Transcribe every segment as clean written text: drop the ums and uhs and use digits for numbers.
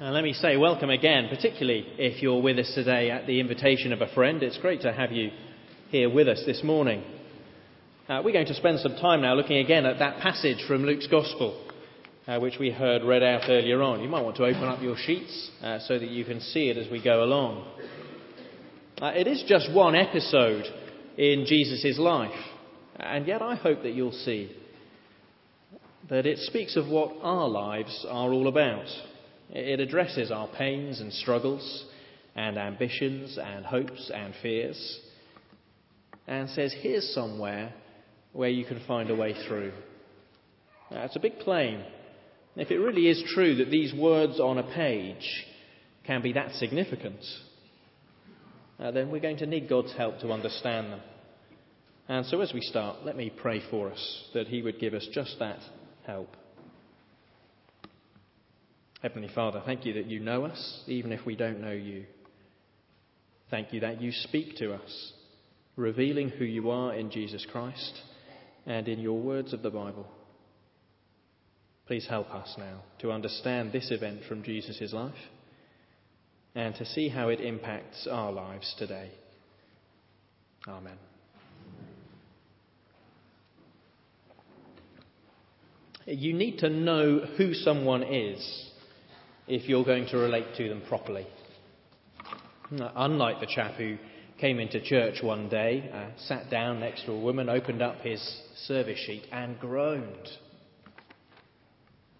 And let me say welcome again, particularly if you're with us today at the invitation of a friend. It's great to have you here with us this morning. We're going to spend some time now looking again at that passage from Luke's Gospel, which we heard read out earlier on. You might want to open up your sheets so that you can see it as we go along. It is just one episode in Jesus' life, and yet I hope that you'll see that it speaks of what our lives are all about. It addresses our pains and struggles and ambitions and hopes and fears and says, here's somewhere where you can find a way through. It's a big claim. If it really is true that these words on a page can be that significant, then we're going to need God's help to understand them. And so as we start, let me pray for us that he would give us just that help. Heavenly Father, thank you that you know us, even if we don't know you. Thank you that you speak to us, revealing who you are in Jesus Christ and in your words of the Bible. Please help us now to understand this event from Jesus' life and to see how it impacts our lives today. Amen. You need to know who someone is if you're going to relate to them properly. Unlike the chap who came into church one day, sat down next to a woman, opened up his service sheet and groaned.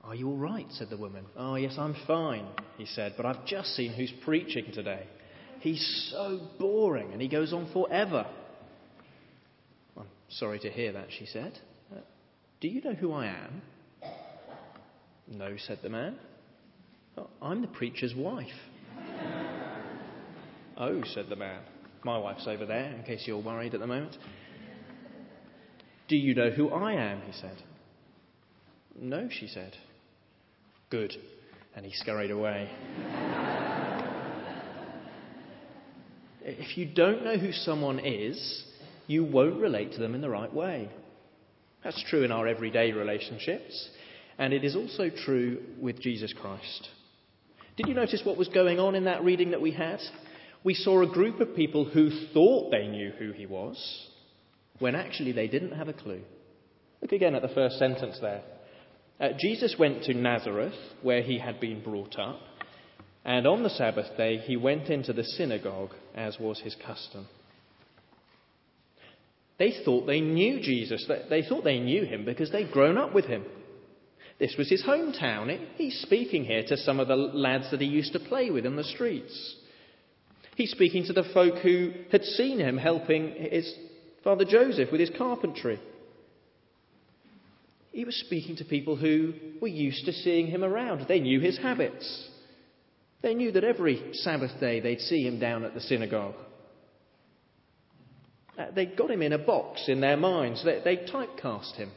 "Are you all right?" said the woman. "Oh, yes, I'm fine," he said, "but I've just seen who's preaching today. He's so boring and he goes on forever." "I'm sorry to hear that," she said. "Do you know who I am?" "No," said the man. "Oh, I'm the preacher's wife." "Oh," said the man. "My wife's over there, in case you're worried at the moment." "Do you know who I am?" he said. "No," she said. "Good." And he scurried away. If you don't know who someone is, you won't relate to them in the right way. That's true in our everyday relationships. And it is also true with Jesus Christ. Did you notice what was going on in that reading that we had? We saw a group of people who thought they knew who he was, when actually they didn't have a clue. Look again at the first sentence there. Jesus went to Nazareth, where he had been brought up, and on the Sabbath day he went into the synagogue, as was his custom. They thought they knew Jesus. They thought they knew him because they'd grown up with him. This was his hometown. He's speaking here to some of the lads that he used to play with in the streets. He's speaking to the folk who had seen him helping his father Joseph with his carpentry. He was speaking to people who were used to seeing him around. They knew his habits. They knew that every Sabbath day they'd see him down at the synagogue. They'd got him in a box in their minds. They'd typecast him.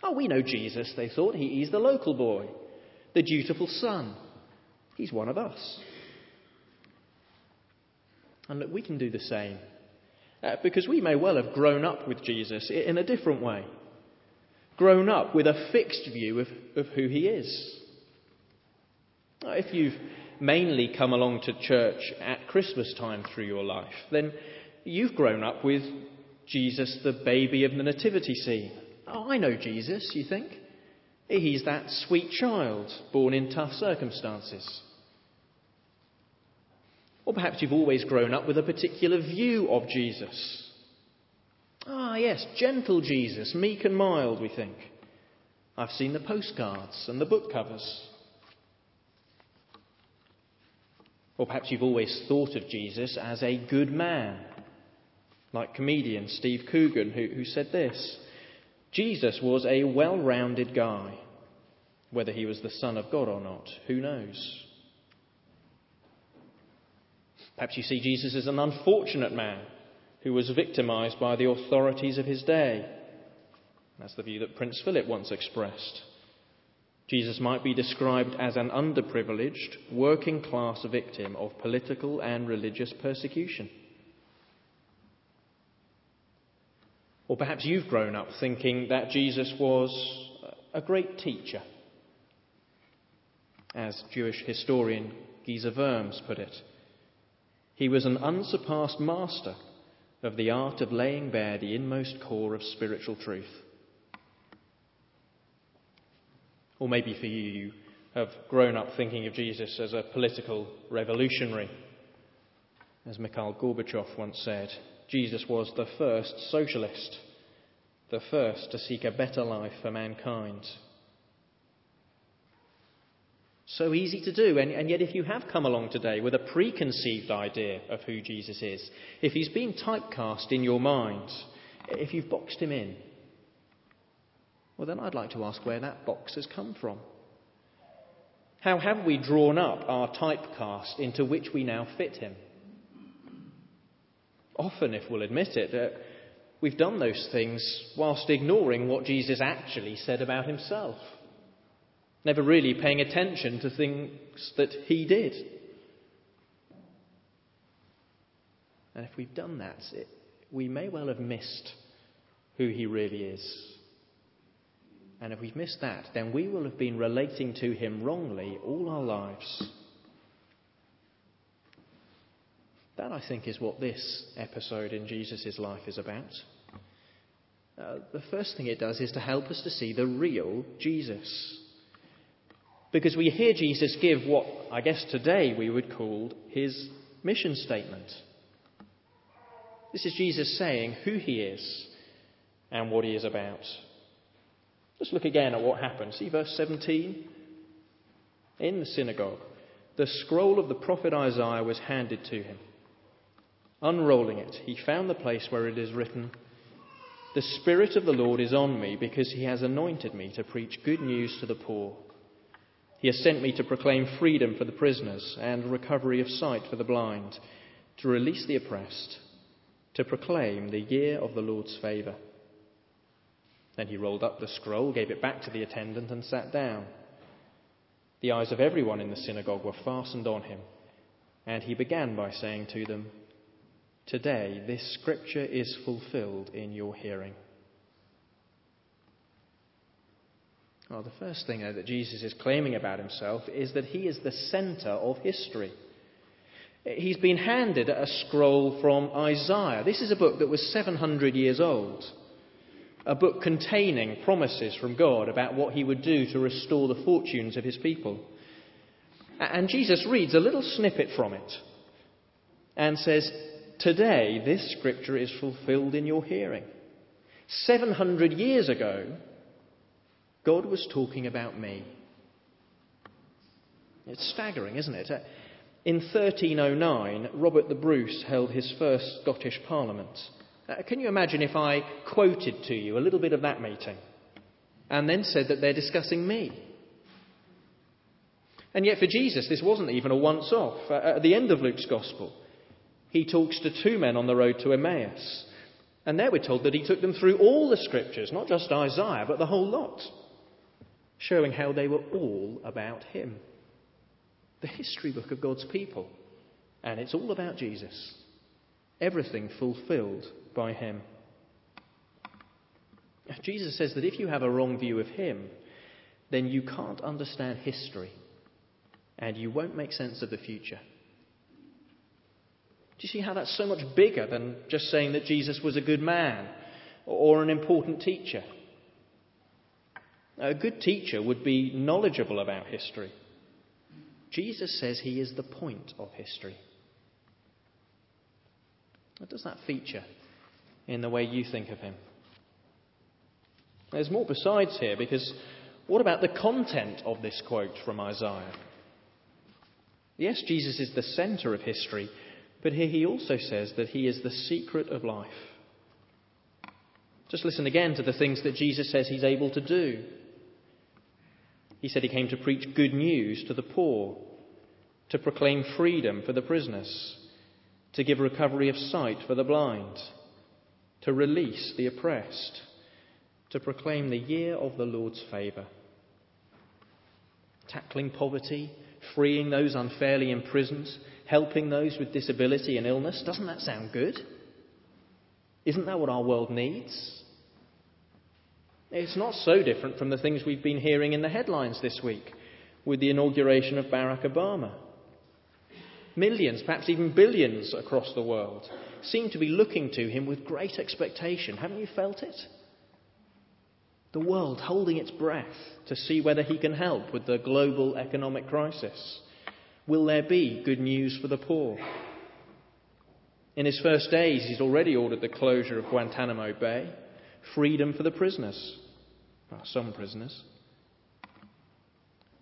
"Oh, we know Jesus," they thought. He's the local boy, the dutiful son. He's one of us. And look, we can do the same, because we may well have grown up with Jesus in a different way, grown up with a fixed view of who he is. If you've mainly come along to church at Christmas time through your life, then you've grown up with Jesus, the baby of the nativity scene. "Oh, I know Jesus," you think. "He's that sweet child born in tough circumstances." Or perhaps you've always grown up with a particular view of Jesus. "Ah, yes, gentle Jesus, meek and mild," we think. "I've seen the postcards and the book covers." Or perhaps you've always thought of Jesus as a good man, like comedian Steve Coogan, who said this: "Jesus was a well-rounded guy. Whether he was the Son of God or not, who knows?" Perhaps you see Jesus as an unfortunate man who was victimised by the authorities of his day. That's the view that Prince Philip once expressed. Jesus might be described as an underprivileged, working-class victim of political and religious persecution. Or perhaps you've grown up thinking that Jesus was a great teacher. as Jewish historian Geza Vermes put it. He was an unsurpassed master of the art of laying bare the inmost core of spiritual truth. Or maybe for you, you have grown up thinking of Jesus as a political revolutionary. As Mikhail Gorbachev once said, Jesus was the first socialist, the first to seek a better life for mankind. So easy to do, and yet if you have come along today with a preconceived idea of who Jesus is, if he's been typecast in your mind, if you've boxed him in, well then I'd like to ask where that box has come from. How have we drawn up our typecast into which we now fit him? Often, if we'll admit it, we've done those things whilst ignoring what Jesus actually said about himself. Never really paying attention to things that he did. And if we've done that, we may well have missed who he really is. And if we've missed that, then we will have been relating to him wrongly all our lives. That, I think, is what this episode in Jesus' life is about. The first thing it does is to help us to see the real Jesus. Because we hear Jesus give what, I guess today we would call his mission statement. This is Jesus saying who he is and what he is about. Let's look again at what happened. See verse 17? In the synagogue, the scroll of the prophet Isaiah was handed to him. Unrolling it, he found the place where it is written, "The Spirit of the Lord is on me because he has anointed me to preach good news to the poor. He has sent me to proclaim freedom for the prisoners and recovery of sight for the blind, to release the oppressed, to proclaim the year of the Lord's favour." Then he rolled up the scroll, gave it back to the attendant and sat down. The eyes of everyone in the synagogue were fastened on him, and he began by saying to them, "Today, this scripture is fulfilled in your hearing." Well, the first thing that Jesus is claiming about himself is that he is the centre of history. He's been handed a scroll from Isaiah. This is a book that was 700 years old, a book containing promises from God about what he would do to restore the fortunes of his people. And Jesus reads a little snippet from it and says, "Today, this scripture is fulfilled in your hearing." 700 years ago, God was talking about me. It's staggering, isn't it? In 1309, Robert the Bruce held his first Scottish Parliament. Can you imagine if I quoted to you a little bit of that meeting and then said that they're discussing me? And yet for Jesus, this wasn't even a once-off. At the end of Luke's Gospel, he talks to two men on the road to Emmaus. And there we're told that he took them through all the scriptures, not just Isaiah, but the whole lot, showing how they were all about him. The history book of God's people. And it's all about Jesus. Everything fulfilled by him. Jesus says that if you have a wrong view of him, then you can't understand history and you won't make sense of the future. Do you see how that's so much bigger than just saying that Jesus was a good man or an important teacher? A good teacher would be knowledgeable about history. Jesus says he is the point of history. Does that feature in the way you think of him? There's more besides here, because what about the content of this quote from Isaiah? Yes, Jesus is the centre of history, but here he also says that he is the secret of life. Just listen again to the things that Jesus says he's able to do. He said he came to preach good news to the poor, to proclaim freedom for the prisoners, to give recovery of sight for the blind, to release the oppressed, to proclaim the year of the Lord's favour. Tackling poverty, freeing those unfairly imprisoned, helping those with disability and illness. Doesn't that sound good? Isn't that what our world needs? It's not so different from the things we've been hearing in the headlines this week. with the inauguration of Barack Obama. Millions, perhaps even billions across the world seem to be looking to him with great expectation. Haven't you felt it? The world holding its breath to see whether he can help with the global economic crisis. Will there be good news for the poor? In his first days, he's already ordered the closure of Guantanamo Bay, freedom for the prisoners, well, some prisoners.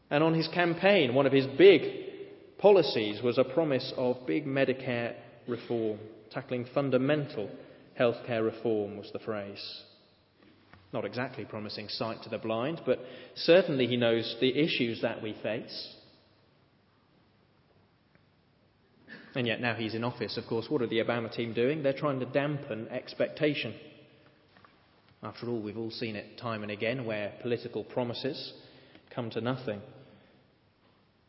And on his campaign, one of his big policies was a promise of big Medicare reform. Tackling fundamental healthcare reform was the phrase. Not exactly promising sight to the blind, but certainly he knows the issues that we face. And yet now he's in office, of course, what are the Obama team doing? They're trying to dampen expectation. After all, we've all seen it time and again where political promises come to nothing.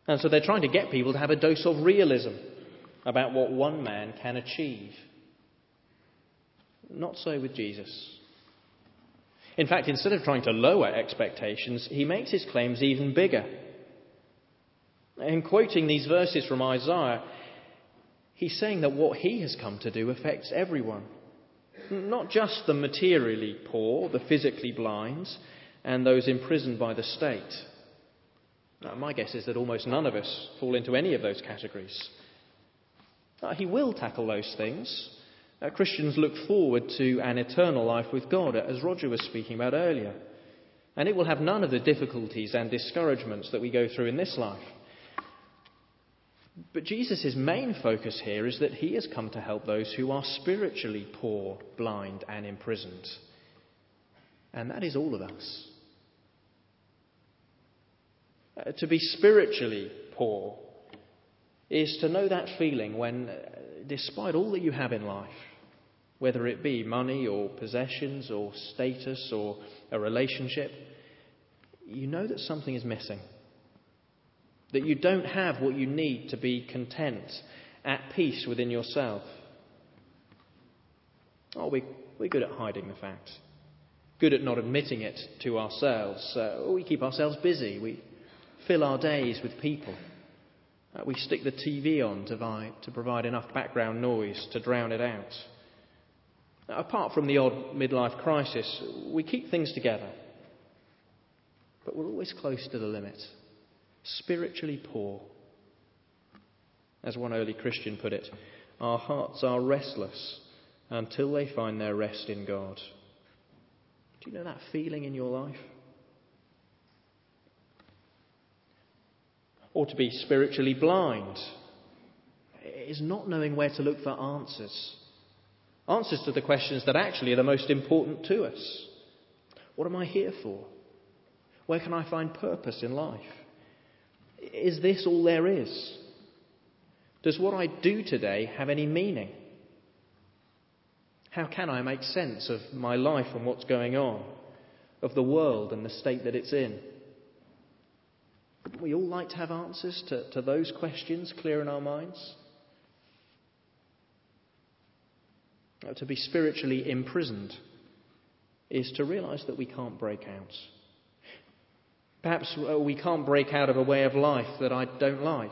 And so they're trying to get people to have a dose of realism about what one man can achieve. Not so with Jesus. In fact, instead of trying to lower expectations, he makes his claims even bigger. In quoting these verses from Isaiah, he's saying that what he has come to do affects everyone. Not just the materially poor, the physically blind, and those imprisoned by the state. Now, my guess is that almost none of us fall into any of those categories. He will tackle those things. Christians look forward to an eternal life with God, as Roger was speaking about earlier. And it will have none of the difficulties and discouragements that we go through in this life. But Jesus' main focus here is that he has come to help those who are spiritually poor, blind, and imprisoned. And that is all of us. To be spiritually poor is to know that feeling when, despite all that you have in life, whether it be money or possessions or status or a relationship, you know that something is missing. That you don't have what you need to be content, at peace within yourself. Oh, we're good at hiding the fact. Good at not admitting it to ourselves. We keep ourselves busy. We fill our days with people. We stick the TV on to provide enough background noise to drown it out. Now, apart from the odd midlife crisis, we keep things together. But we're always close to the limit. Spiritually poor. As one early Christian put it, our hearts are restless until they find their rest in God. Do you know that feeling in your life? Or to be spiritually blind is not knowing where to look for answers. Answers to the questions that actually are the most important to us. What am I here for? Where can I find purpose in life? Is this all there is? Does what I do today have any meaning? How can I make sense of my life and what's going on, of the world and the state that it's in? We all like to have answers to those questions clear in our minds. To be spiritually imprisoned is to realise that we can't break out. Perhaps we can't break out of a way of life that I don't like,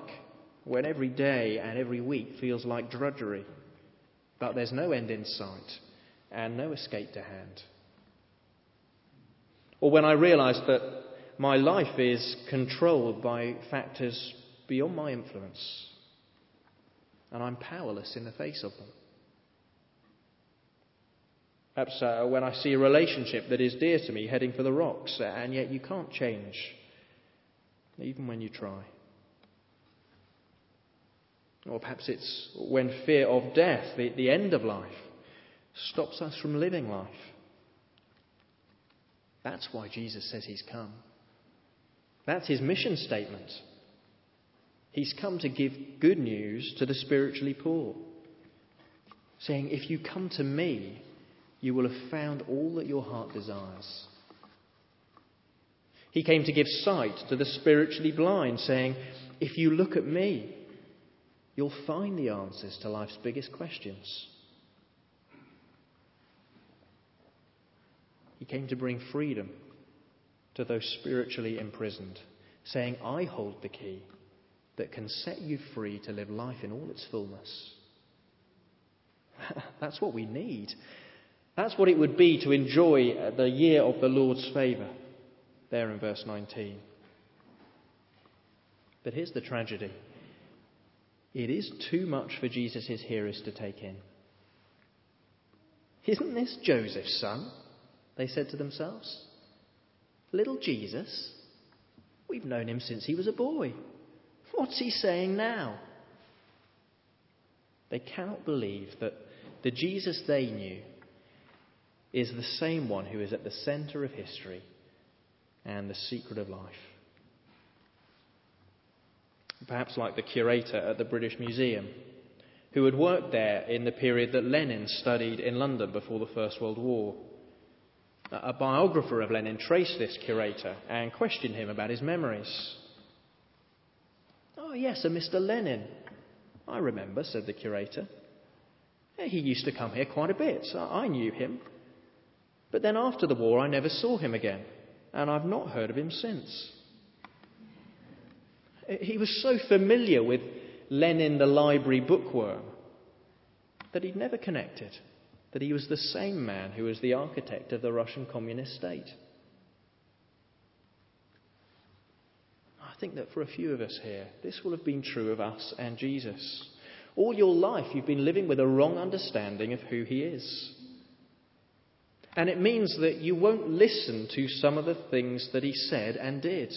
when every day and every week feels like drudgery, but there's no end in sight and no escape to hand. Or when I realise that my life is controlled by factors beyond my influence, and I'm powerless in the face of them. Perhaps when I see a relationship that is dear to me heading for the rocks, and yet you can't change, even when you try. Or perhaps it's when fear of death, the end of life, stops us from living life. That's why Jesus says he's come. That's his mission statement. He's come to give good news to the spiritually poor, saying, if you come to me, you will have found all that your heart desires. He came to give sight to the spiritually blind, saying, if you look at me, you'll find the answers to life's biggest questions. He came to bring freedom to those spiritually imprisoned, saying, I hold the key that can set you free to live life in all its fullness. That's what we need. That's what it would be to enjoy the year of the Lord's favour, there in verse 19. But here's the tragedy. It is too much for Jesus' hearers to take in. Isn't this Joseph's son? They said to themselves. Little Jesus? We've known him since he was a boy. What's he saying now? They cannot believe that the Jesus they knew is the same one who is at the centre of history and the secret of life. Perhaps like the curator at the British Museum, who had worked there in the period that Lenin studied in London before the First World War. A biographer of Lenin traced this curator and questioned him about his memories. Oh yes, a Mr. Lenin. I remember, said the curator. He used to come here quite a bit, so I knew him. But then after the war I never saw him again, and I've not heard of him since. He was so familiar with Lenin the library bookworm that he'd never connected that he was the same man who was the architect of the Russian communist state. I think that for a few of us here, this will have been true of us and Jesus. All your life you've been living with a wrong understanding of who he is. And it means that you won't listen to some of the things that he said and did.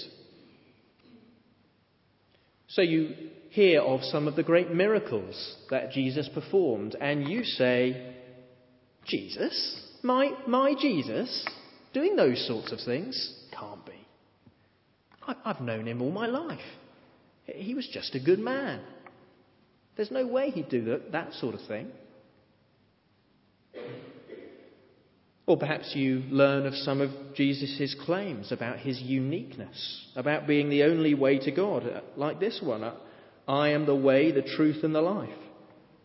So you hear of some of the great miracles that Jesus performed, and you say, Jesus? My Jesus? Doing those sorts of things? Can't be. I've known him all my life. He was just a good man. There's no way he'd do that sort of thing. Or perhaps you learn of some of Jesus' claims about his uniqueness, about being the only way to God, like this one. I am the way, the truth, and the life.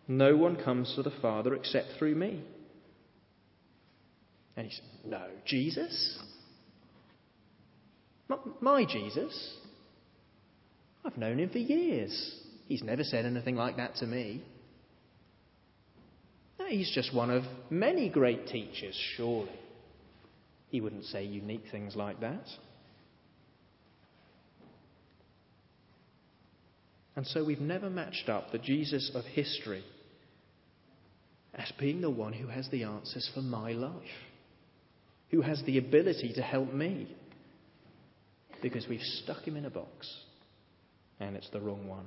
No one comes to the Father except through me. And he said, no, Jesus? My Jesus? I've known him for years. He's never said anything like that to me. No, he's just one of many great teachers, surely. He wouldn't say unique things like that. And so we've never matched up the Jesus of history as being the one who has the answers for my life, who has the ability to help me, because we've stuck him in a box, and it's the wrong one.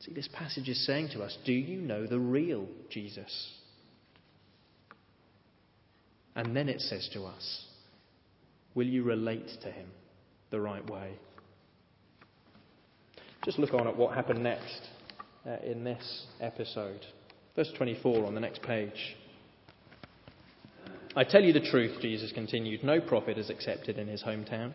See, this passage is saying to us, do you know the real Jesus? And then it says to us, will you relate to him the right way? Just look on at what happened next in this episode. Verse 24 on the next page. I tell you the truth, Jesus continued, no prophet is accepted in his hometown.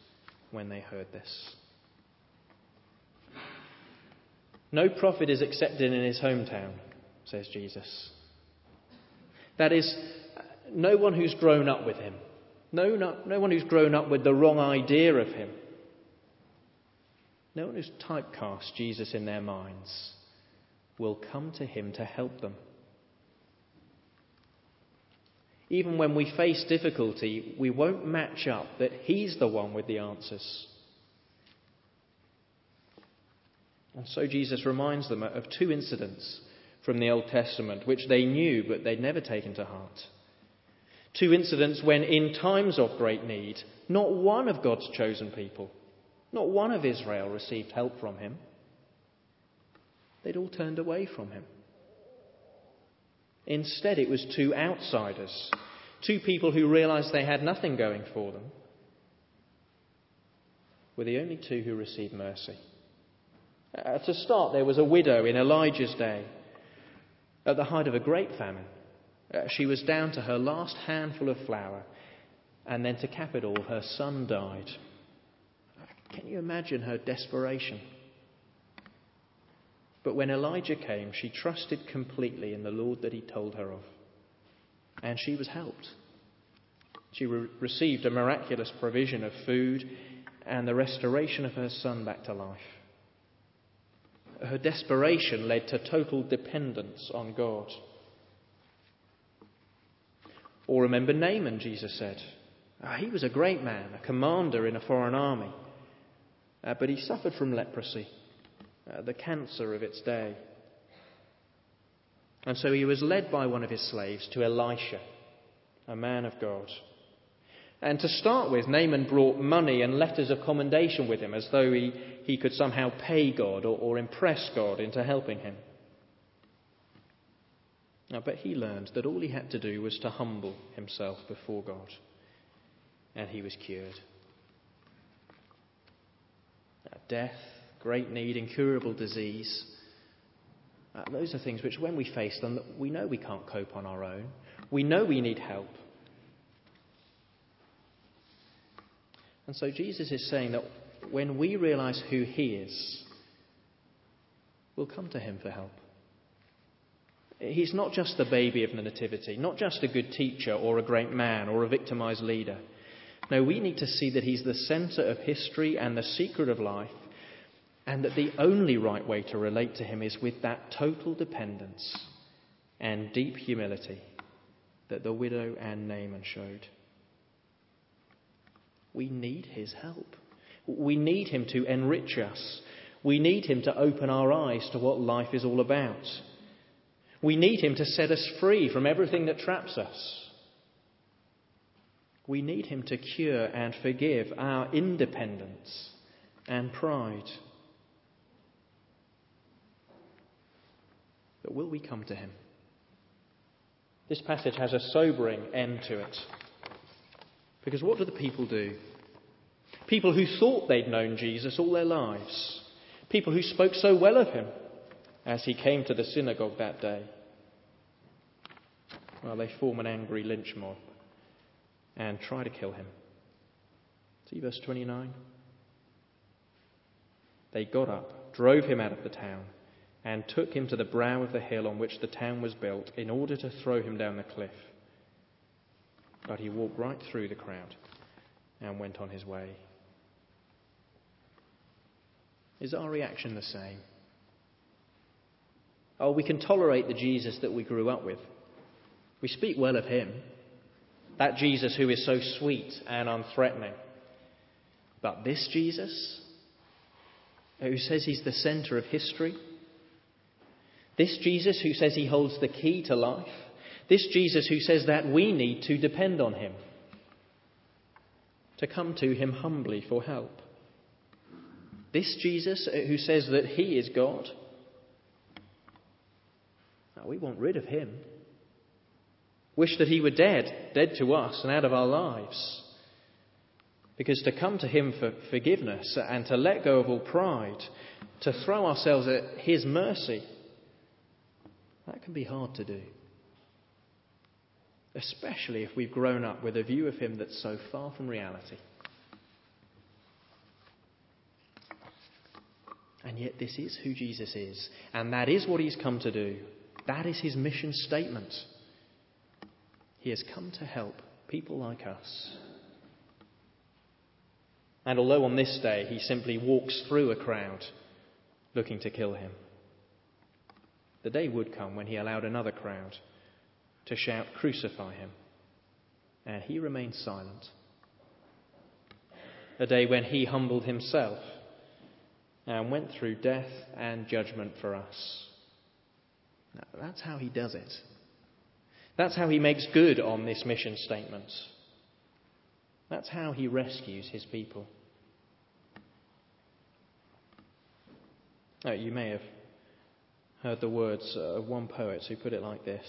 when they heard this. No prophet is accepted in his hometown, says Jesus. That is, no one who's grown up with him. No one who's grown up with the wrong idea of him. No one who's typecast Jesus in their minds will come to him to help them. Even when we face difficulty, we won't match up that he's the one with the answers. And so Jesus reminds them of two incidents from the Old Testament, which they knew but they'd never taken to heart. Two incidents when in times of great need, not one of God's chosen people, not one of Israel received help from him. They'd all turned away from him. Instead, it was two outsiders, two people who realised they had nothing going for them. were the only two who received mercy. To start, there was a widow in Elijah's day. At the height of a great famine, she was down to her last handful of flour, and then to cap it all, her son died. Can you imagine her desperation? But when Elijah came, she trusted completely in the Lord that he told her of, and she was helped. She received a miraculous provision of food and the restoration of her son back to life. Her desperation led to total dependence on God. Or remember Naaman, Jesus said. He was a great man, a commander in a foreign army. But he suffered from leprosy, the cancer of its day. And so he was led by one of his slaves to Elisha, a man of God. And to start with, Naaman brought money and letters of commendation with him, as though he could somehow pay God or impress God into helping him. But he learned that all he had to do was to humble himself before God, and he was cured. Death, great need, incurable disease, those are things which, when we face them, we know we can't cope on our own. We know we need help. And so Jesus is saying that when we realize who he is, we'll come to him for help. He's not just the baby of the nativity, not just a good teacher or a great man or a victimized leader. No, we need to see that he's the center of history and the secret of life, and that the only right way to relate to him is with that total dependence and deep humility that the widow and Naaman showed. We need his help. We need him to enrich us. We need him to open our eyes to what life is all about. We need him to set us free from everything that traps us. We need him to cure and forgive our independence and pride. But will we come to him? This passage has a sobering end to it. Because what do the people do? People who thought they'd known Jesus all their lives. People who spoke so well of him as he came to the synagogue that day. Well, they form an angry lynch mob and try to kill him. See verse 29? They got up, drove him out of the town, and took him to the brow of the hill on which the town was built in order to throw him down the cliff. But he walked right through the crowd and went on his way. Is our reaction the same? Oh, we can tolerate the Jesus that we grew up with. We speak well of him, that Jesus who is so sweet and unthreatening. But this Jesus, who says he's the centre of history, this Jesus who says he holds the key to life, this Jesus who says that we need to depend on him, to come to him humbly for help. This Jesus who says that he is God. Now, we want rid of him. Wish that he were dead, dead to us and out of our lives. Because to come to him for forgiveness and to let go of all pride, to throw ourselves at his mercy, that can be hard to do. Especially if we've grown up with a view of him that's so far from reality. And yet this is who Jesus is. And that is what he's come to do. That is his mission statement. He has come to help people like us. And although on this day he simply walks through a crowd looking to kill him, the day would come when he allowed another crowd to shout, "Crucify him," and he remained silent. A day when he humbled himself and went through death and judgment for us. Now, that's how he does it. That's how he makes good on this mission statement. That's how he rescues his people. Oh, you may have heard the words of one poet who put it like this.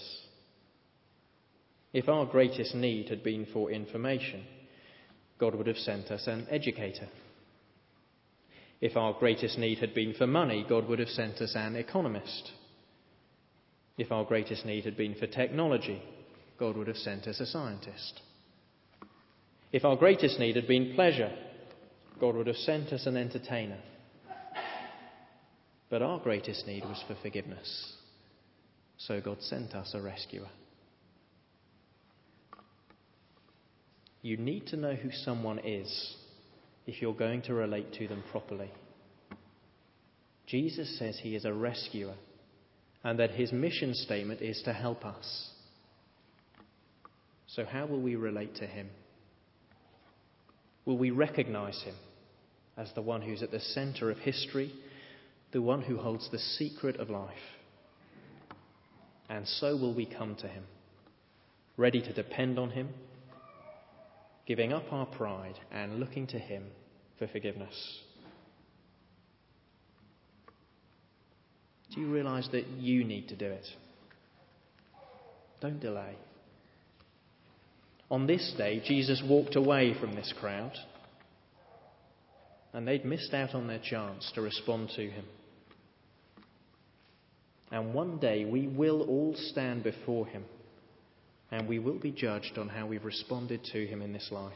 If our greatest need had been for information, God would have sent us an educator. If our greatest need had been for money, God would have sent us an economist. If our greatest need had been for technology, God would have sent us a scientist. If our greatest need had been pleasure, God would have sent us an entertainer. But our greatest need was for forgiveness. So God sent us a rescuer. You need to know who someone is if you're going to relate to them properly. Jesus says he is a rescuer and that his mission statement is to help us. So how will we relate to him? Will we recognize him as the one who's at the center of history, the one who holds the secret of life? And so will we come to him, ready to depend on him, giving up our pride and looking to him for forgiveness. Do you realise that you need to do it? Don't delay. On this day, Jesus walked away from this crowd, and they'd missed out on their chance to respond to him. And one day we will all stand before him, and we will be judged on how we've responded to him in this life.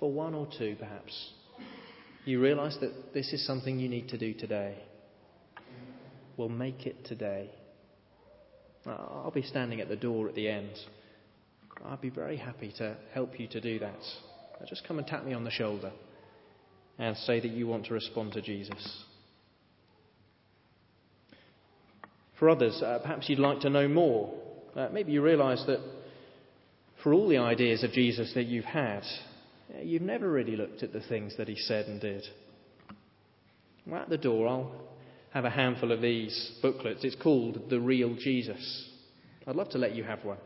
For one or two, perhaps, you realise that this is something you need to do today. We'll make it today. I'll be standing at the door at the end. I'd be very happy to help you to do that. Just come and tap me on the shoulder and say that you want to respond to Jesus. For others, perhaps you'd like to know more. Maybe you realise that for all the ideas of Jesus that you've had, you've never really looked at the things that he said and did. Well, at the door, I'll have a handful of these booklets. It's called The Real Jesus. I'd love to let you have one,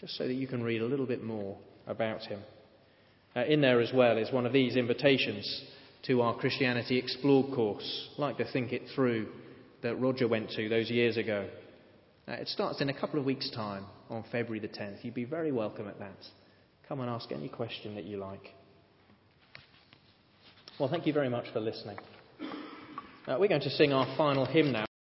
just so that you can read a little bit more about him. In there as well is one of these invitations to our Christianity Explored course, like the Think It Through that Roger went to those years ago. It starts in a couple of weeks' time on February the 10th. You'd be very welcome at that. Come and ask any question that you like. Well, thank you very much for listening. We're going to sing our final hymn now.